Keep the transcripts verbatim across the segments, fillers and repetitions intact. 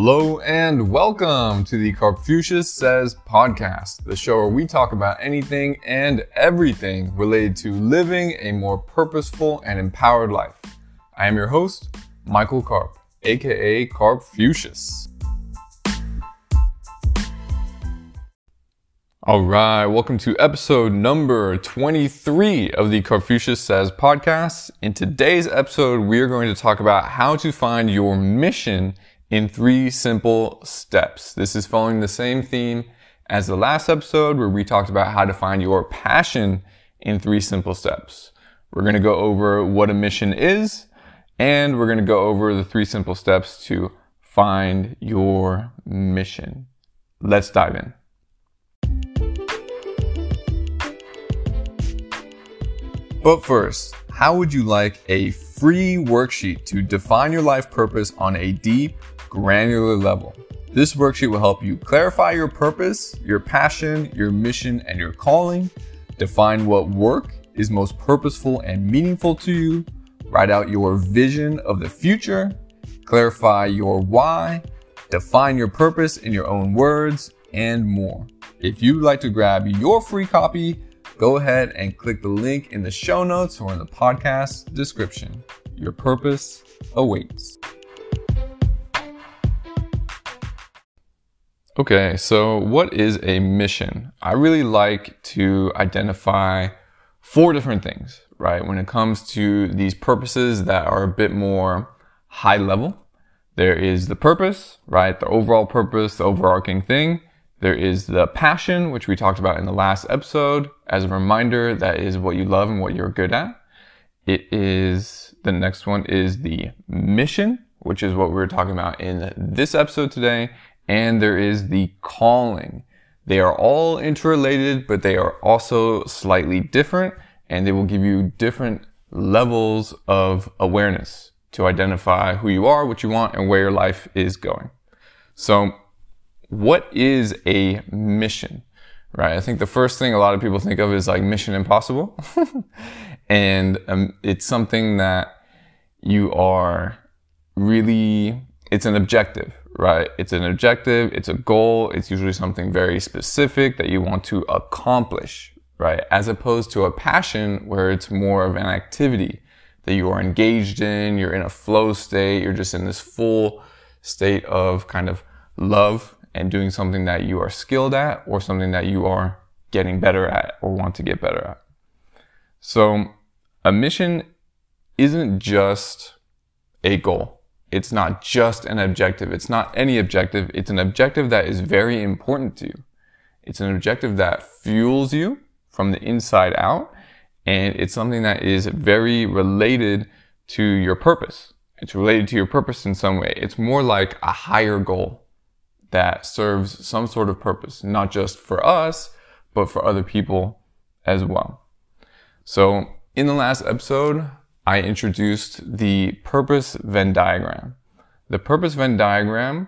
Hello and welcome to the Karpfucius Says Podcast, the show where we talk about anything and everything related to living a more purposeful and empowered life. I am your host, Michael Karp, aka Karpfucius. All right, welcome to episode number twenty-three of the Karpfucius Says Podcast. In today's episode, we are going to talk about how to find your mission in three simple steps. This is following the same theme as the last episode where we talked about how to find your passion in three simple steps. We're going to go over what a mission is, and we're going to go over the three simple steps to find your mission. Let's dive in. But first, how would you like a free worksheet to define your life purpose on a deep, granular level? This worksheet will help you clarify your purpose, your passion, your mission, and your calling, define what work is most purposeful and meaningful to you, write out your vision of the future, clarify your why, define your purpose in your own words, and more. If you'd like to grab your free copy, go ahead and click the link in the show notes or in the podcast description. Your purpose awaits. Okay, so what is a mission? I really like to identify four different things, right? When it comes to these purposes that are a bit more high level, there is the purpose, right? The overall purpose, the overarching thing. There is the passion, which we talked about in the last episode. As a reminder, that is what you love and what you're good at. It is, the next one is the mission, which is what we were talking about in this episode today. And there is the calling. They are all interrelated, but they are also slightly different, and they will give you different levels of awareness to identify who you are, what you want, and where your life is going. So, what is a mission, right? I think the first thing a lot of people think of is like Mission Impossible. and um, it's something that you are really, it's an objective, right? It's an objective, it's a goal, it's usually something very specific that you want to accomplish, right? As opposed to a passion where it's more of an activity that you are engaged in, you're in a flow state, you're just in this full state of kind of love and doing something that you are skilled at or something that you are getting better at or want to get better at. So a mission isn't just a goal. It's not just an objective. It's not any objective. It's an objective that is very important to you. It's an objective that fuels you from the inside out, and it's something that is very related to your purpose. It's related to your purpose in some way. It's more like a higher goal that serves some sort of purpose, not just for us, but for other people as well. So in the last episode, I introduced the Purpose Venn Diagram. The Purpose Venn Diagram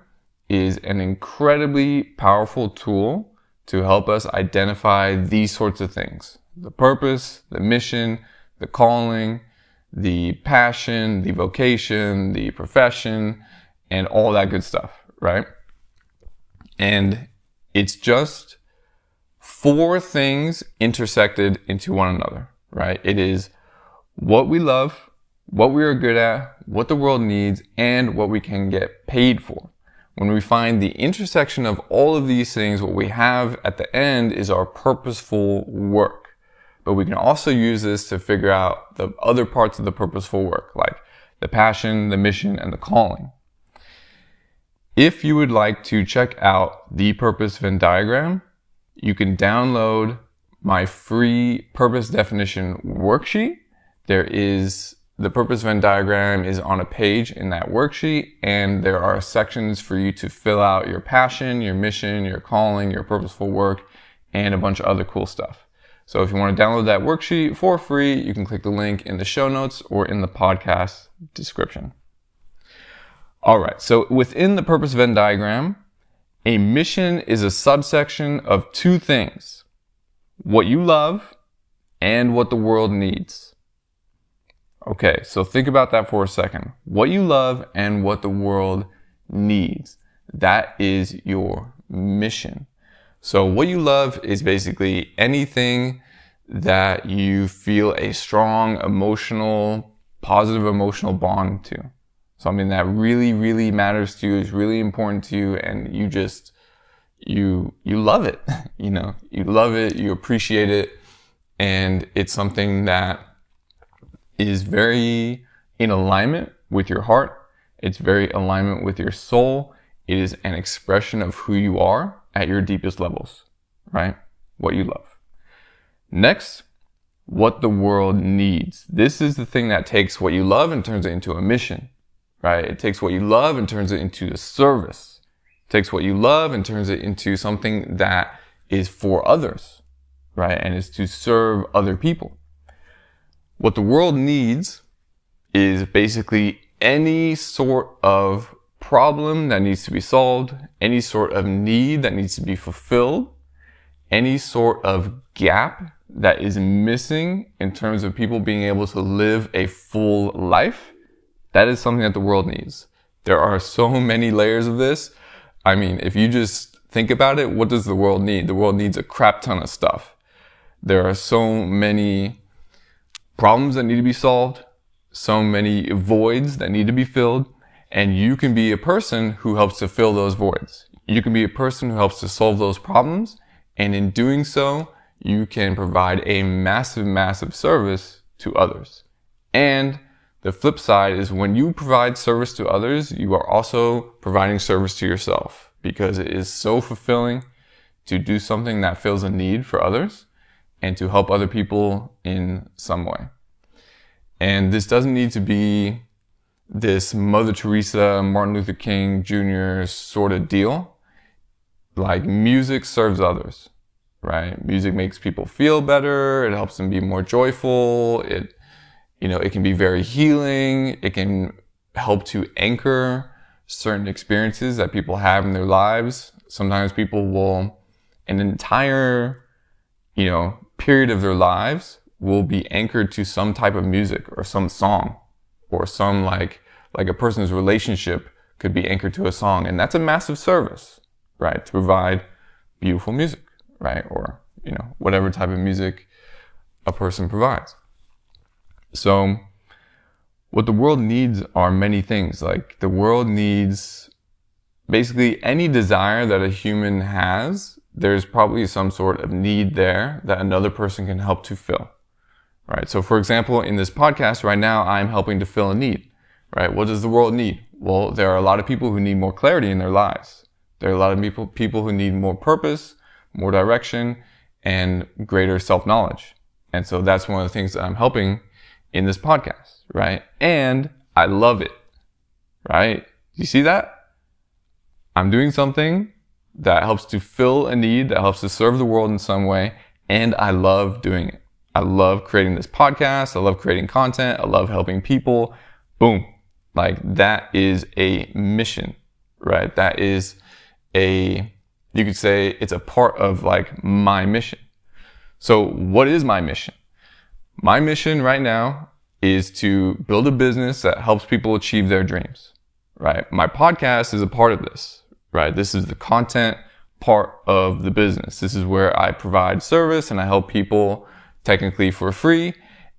is an incredibly powerful tool to help us identify these sorts of things: the purpose, the mission, the calling, the passion, the vocation, the profession, and all that good stuff, right? And it's just four things intersected into one another, right? It is what we love, what we are good at, what the world needs, and what we can get paid for. When we find the intersection of all of these things, what we have at the end is our purposeful work. But we can also use this to figure out the other parts of the purposeful work, like the passion, the mission, and the calling. If you would like to check out the Purpose Venn Diagram, you can download my free Purpose Definition Worksheet. There is, the Purpose Venn Diagram is on a page in that worksheet, and there are sections for you to fill out your passion, your mission, your calling, your purposeful work, and a bunch of other cool stuff. So if you want to download that worksheet for free, you can click the link in the show notes or in the podcast description. All right, so within the Purpose Venn Diagram, a mission is a subsection of two things: what you love and what the world needs. Okay, so think about that for a second. What you love and what the world needs. That is your mission. So what you love is basically anything that you feel a strong emotional, positive emotional bond to. Something that really, really matters to you, is really important to you, and you just, you, you love it. You know, you love it, you appreciate it, and it's something that is very in alignment with your heart. It's very alignment with your soul. It is an expression of who you are at your deepest levels, right? What you love. Next, what the world needs. This is the thing that takes what you love and turns it into a mission, right? It takes what you love and turns it into a service. It takes what you love and turns it into something that is for others, right? And is to serve other people. What the world needs is basically any sort of problem that needs to be solved, any sort of need that needs to be fulfilled, any sort of gap that is missing in terms of people being able to live a full life. That is something that the world needs. There are so many layers of this. I mean, if you just think about it, what does the world need? The world needs a crap ton of stuff. There are so many problems that need to be solved, so many voids that need to be filled, and you can be a person who helps to fill those voids. You can be a person who helps to solve those problems, and in doing so, you can provide a massive, massive service to others. And the flip side is when you provide service to others, you are also providing service to yourself, because it is so fulfilling to do something that fills a need for others and to help other people in some way. And this doesn't need to be this Mother Teresa, Martin Luther King Junior sort of deal. Like, music serves others, right? Music makes people feel better. It helps them be more joyful. It, you know, it can be very healing. It can help to anchor certain experiences that people have in their lives. Sometimes people will, an entire, you know, period of their lives will be anchored to some type of music or some song or some, like, like a person's relationship could be anchored to a song. And that's a massive service, right? To provide beautiful music, right? Or, you know, whatever type of music a person provides. So what the world needs are many things. Like, the world needs basically any desire that a human has. There's probably some sort of need there that another person can help to fill, right? So for example, in this podcast right now, I'm helping to fill a need, right? What does the world need? Well, there are a lot of people who need more clarity in their lives. There are a lot of people, people who need more purpose, more direction, and greater self-knowledge. And so that's one of the things that I'm helping in this podcast, right? And I love it, right? You see that? I'm doing something that helps to fill a need, that helps to serve the world in some way, and I love doing it. I love creating this podcast. I love creating content. I love helping people. Boom. Like, that is a mission, right? That is a, you could say it's a part of, like, my mission. So what is my mission? My mission right now is to build a business that helps people achieve their dreams, right? My podcast is a part of this, right? This is the content part of the business. This is where I provide service and I help people technically for free.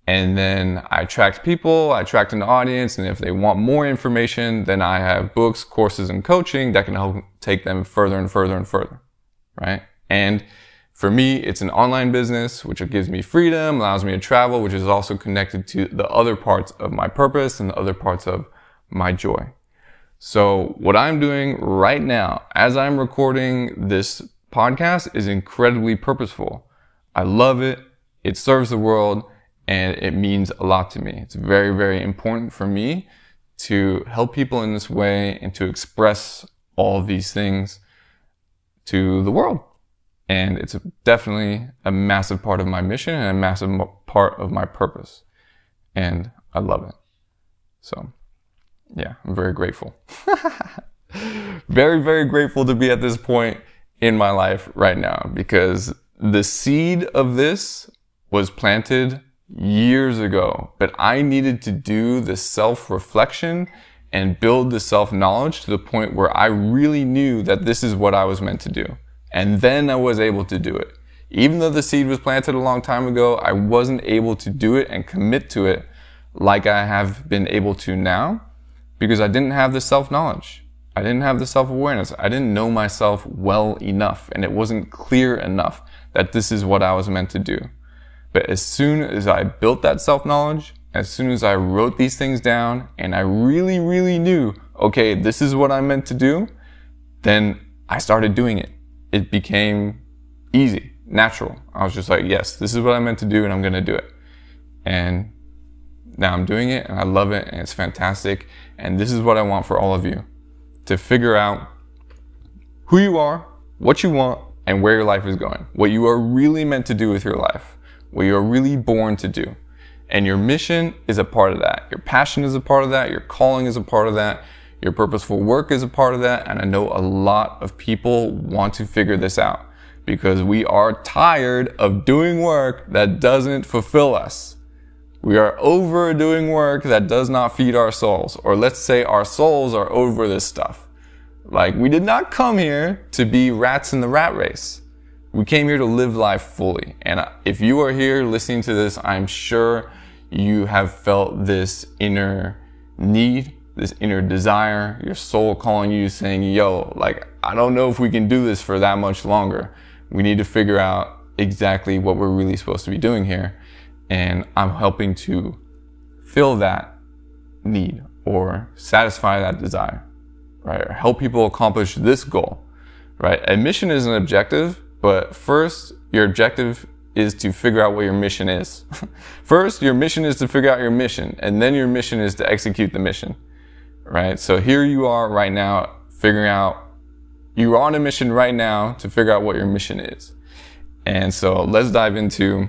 And then I attract people, I attract an audience. And if they want more information, then I have books, courses, and coaching that can help take them further and further and further, right? And for me, it's an online business, which gives me freedom, allows me to travel, which is also connected to the other parts of my purpose and the other parts of my joy. So what I'm doing right now, as I'm recording this podcast, is incredibly purposeful. I love it. It serves the world, and it means a lot to me. It's very, very important for me to help people in this way and to express all these things to the world. And it's definitely a massive part of my mission and a massive part of my purpose. And I love it. So, yeah, I'm very grateful. Very, very grateful to be at this point in my life right now, because the seed of this was planted years ago, but I needed to do the self-reflection and build the self-knowledge to the point where I really knew that this is what I was meant to do. And then I was able to do it. Even though the seed was planted a long time ago, I wasn't able to do it and commit to it like I have been able to now, because I didn't have the self-knowledge. I didn't have the self-awareness. I didn't know myself well enough, and it wasn't clear enough that this is what I was meant to do. But as soon as I built that self-knowledge, as soon as I wrote these things down and I really, really knew, okay, this is what I'm meant to do, then I started doing it. It became easy, natural. I was just like, yes, this is what I'm meant to do and I'm going to do it. And now I'm doing it and I love it and it's fantastic. And this is what I want for all of you, to figure out who you are, what you want, and where your life is going. What you are really meant to do with your life. What you are really born to do. And your mission is a part of that. Your passion is a part of that. Your calling is a part of that. Your purposeful work is a part of that. And I know a lot of people want to figure this out because we are tired of doing work that doesn't fulfill us. We are overdoing work that does not feed our souls. Or let's say our souls are over this stuff. Like, we did not come here to be rats in the rat race. We came here to live life fully. And if you are here listening to this, I'm sure you have felt this inner need, this inner desire, your soul calling you saying, yo, like, I don't know if we can do this for that much longer. We need to figure out exactly what we're really supposed to be doing here. And I'm helping to fill that need or satisfy that desire, right? Or help people accomplish this goal, right? A mission is an objective, but first, your objective is to figure out what your mission is. First, your mission is to figure out your mission, and then your mission is to execute the mission, right? So here you are right now, figuring out, you're on a mission right now to figure out what your mission is. And so let's dive into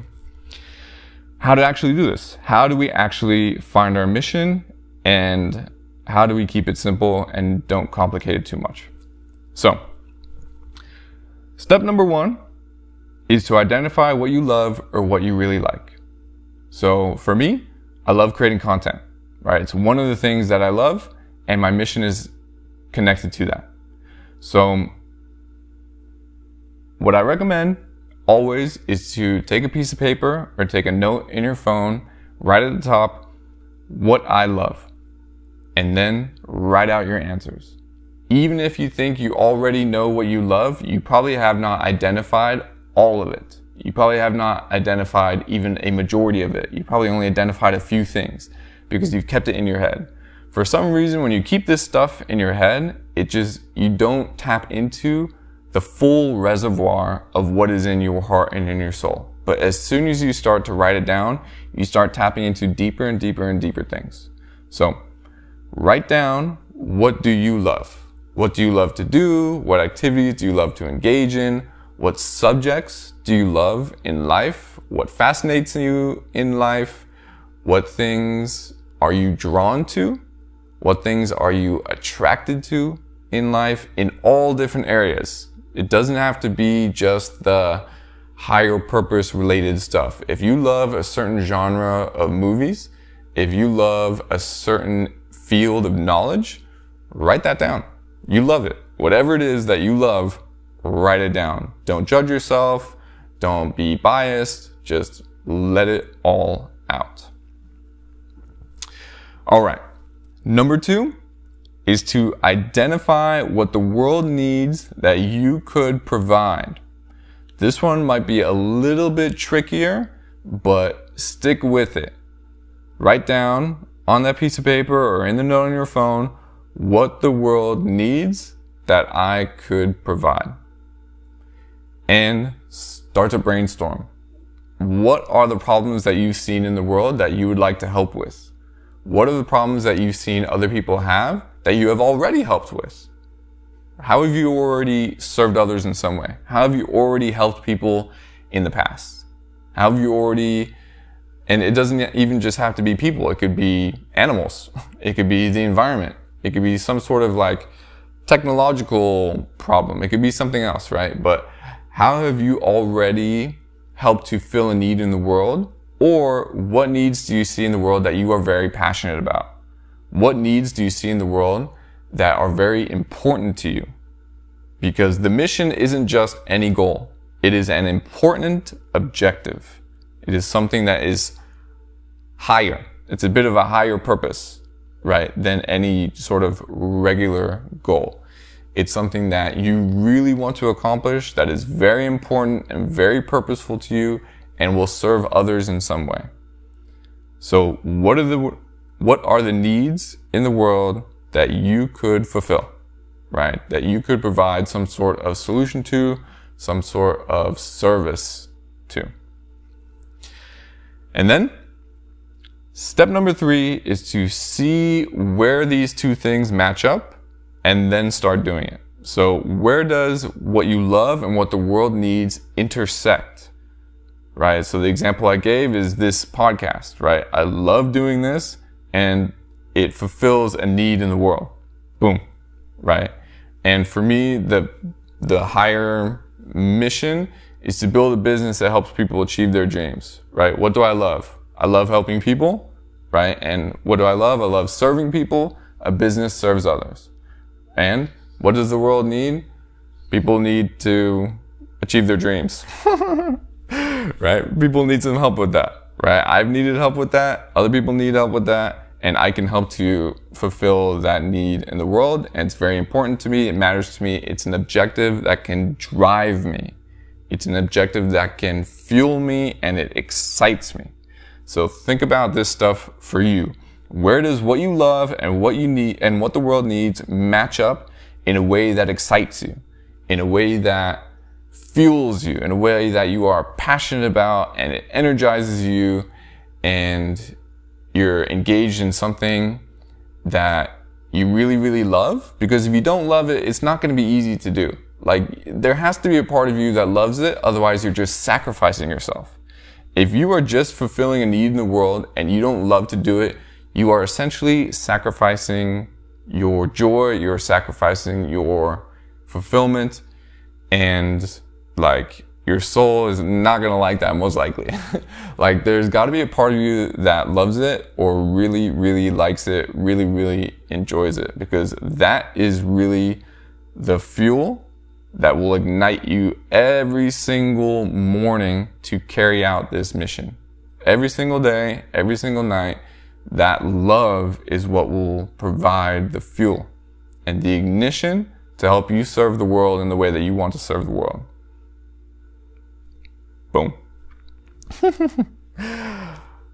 how to actually do this. How do we actually find our mission, and how do we keep it simple and don't complicate it too much? So step number one is to identify what you love or what you really like. So for me, I love creating content, right? It's one of the things that I love, and my mission is connected to that. So what I recommend always is to take a piece of paper or take a note in your phone, write at the top, what I love, and then write out your answers. Even if you think you already know what you love, you probably have not identified all of it. You probably have not identified even a majority of it. You probably only identified a few things because you've kept it in your head. For some reason, when you keep this stuff in your head, it just, you don't tap into the full reservoir of what is in your heart and in your soul. But as soon as you start to write it down, you start tapping into deeper and deeper and deeper things. So write down, what do you love? What do you love to do? What activities do you love to engage in? What subjects do you love in life? What fascinates you in life? What things are you drawn to? What things are you attracted to in life, in all different areas? It doesn't have to be just the higher purpose related stuff. If you love a certain genre of movies, if you love a certain field of knowledge, write that down. You love it. Whatever it is that you love, write it down. Don't judge yourself. Don't be biased. Just let it all out. All right. Number two is to identify what the world needs that you could provide. This one might be a little bit trickier, but stick with it. Write down on that piece of paper or in the note on your phone what the world needs that I could provide. And start to brainstorm. What are the problems that you've seen in the world that you would like to help with? What are the problems that you've seen other people have that you have already helped with? How have you already served others in some way? How have you already helped people in the past? How have you already... And it doesn't even just have to be people. It could be animals. It could be the environment. It could be some sort of like technological problem. It could be something else, right? But how have you already helped to fill a need in the world? Or what needs do you see in the world that you are very passionate about? What needs do you see in the world that are very important to you? Because the mission isn't just any goal. It is an important objective. It is something that is higher. It's a bit of a higher purpose, right, than any sort of regular goal. It's something that you really want to accomplish that is very important and very purposeful to you and will serve others in some way. So what are the, what are the needs in the world that you could fulfill, right? That you could provide some sort of solution to, some sort of service to. And then step number three is to see where these two things match up and then start doing it. So where does what you love and what the world needs intersect, right? So the example I gave is this podcast, right? I love doing this and it fulfills a need in the world. Boom, right? And for me, the, the higher mission is to build a business that helps people achieve their dreams, right? What do I love? I love helping people, right? And what do I love? I love serving people. A business serves others. And what does the world need? People need to achieve their dreams, right? People need some help with that, right? I've needed help with that. Other people need help with that. And I can help to fulfill that need in the world. And it's very important to me. It matters to me. It's an objective that can drive me. It's an objective that can fuel me and it excites me. So think about this stuff for you. Where does what you love and what you need and what the world needs match up in a way that excites you, in a way that fuels you, in a way that you are passionate about and it energizes you and you're engaged in something that you really, really love? Because if you don't love it, it's not going to be easy to do. Like, there has to be a part of you that loves it. Otherwise, you're just sacrificing yourself. If you are just fulfilling a need in the world and you don't love to do it, you are essentially sacrificing your joy, you're sacrificing your fulfillment, and like your soul is not going to like that, most likely. Like, there's got to be a part of you that loves it or really, really likes it, really, really enjoys it, because that is really the fuel that will ignite you every single morning to carry out this mission. Every single day, every single night, that love is what will provide the fuel and the ignition to help you serve the world in the way that you want to serve the world. Boom.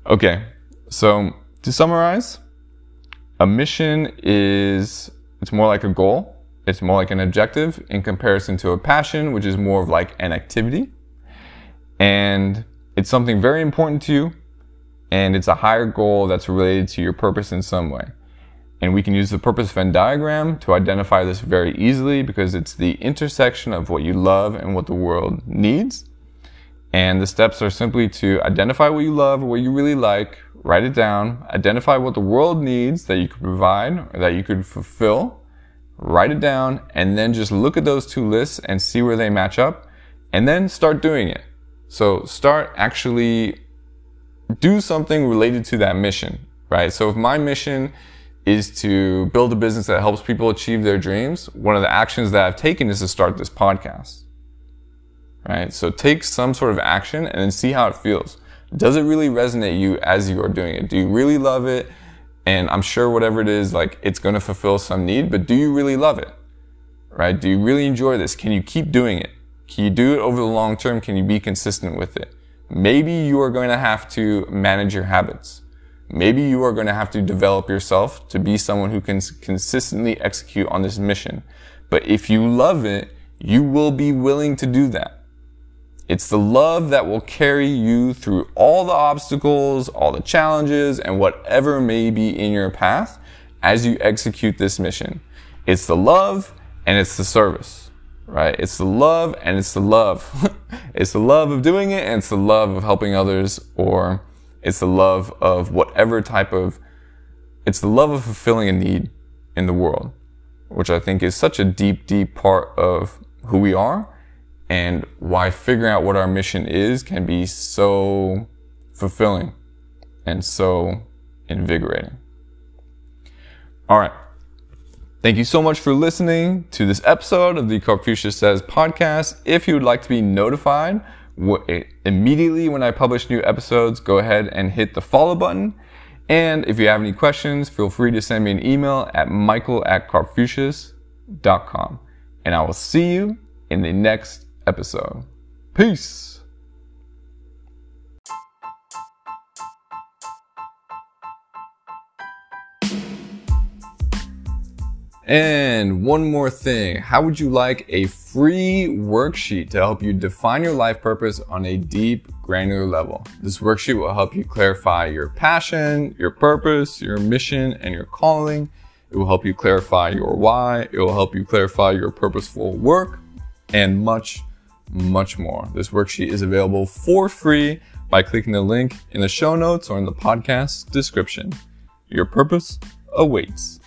Okay, so to summarize, a mission is, it's more like a goal. It's more like an objective in comparison to a passion, which is more of like an activity. And it's something very important to you. And it's a higher goal that's related to your purpose in some way. And we can use the Purpose Venn Diagram to identify this very easily because it's the intersection of what you love and what the world needs. And the steps are simply to identify what you love, what you really like, write it down, identify what the world needs that you could provide or that you could fulfill, write it down, and then just look at those two lists and see where they match up, and then start doing it. So start actually do something related to that mission, right? So if my mission is to build a business that helps people achieve their dreams, one of the actions that I've taken is to start this podcast, right? So take some sort of action and then see how it feels. Does it really resonate you as you are doing it? Do you really love it? And I'm sure whatever it is, like, it's going to fulfill some need, but do you really love it, right? Do you really enjoy this? Can you keep doing it? Can you do it over the long term? Can you be consistent with it? Maybe you are going to have to manage your habits. Maybe you are going to have to develop yourself to be someone who can consistently execute on this mission. But if you love it, you will be willing to do that. It's the love that will carry you through all the obstacles, all the challenges, and whatever may be in your path as you execute this mission. It's the love and it's the service, right? It's the love and it's the love. It's the love of doing it and it's the love of helping others, or it's the love of whatever type of, it's the love of fulfilling a need in the world, which I think is such a deep, deep part of who we are. And why figuring out what our mission is can be so fulfilling and so invigorating. All right. Thank you so much for listening to this episode of the Karpfucius Says Podcast. If you would like to be notified immediately when I publish new episodes, go ahead and hit the follow button. And if you have any questions, feel free to send me an email at michael at karpfucius dot com. And I will see you in the next episode. Peace. And one more thing, how would you like a free worksheet to help you define your life purpose on a deep, granular level? This worksheet will help you clarify your passion, your purpose, your mission, and your calling. It will help you clarify your why. It will help you clarify your purposeful work and much, much more. This worksheet is available for free by clicking the link in the show notes or in the podcast description. Your purpose awaits.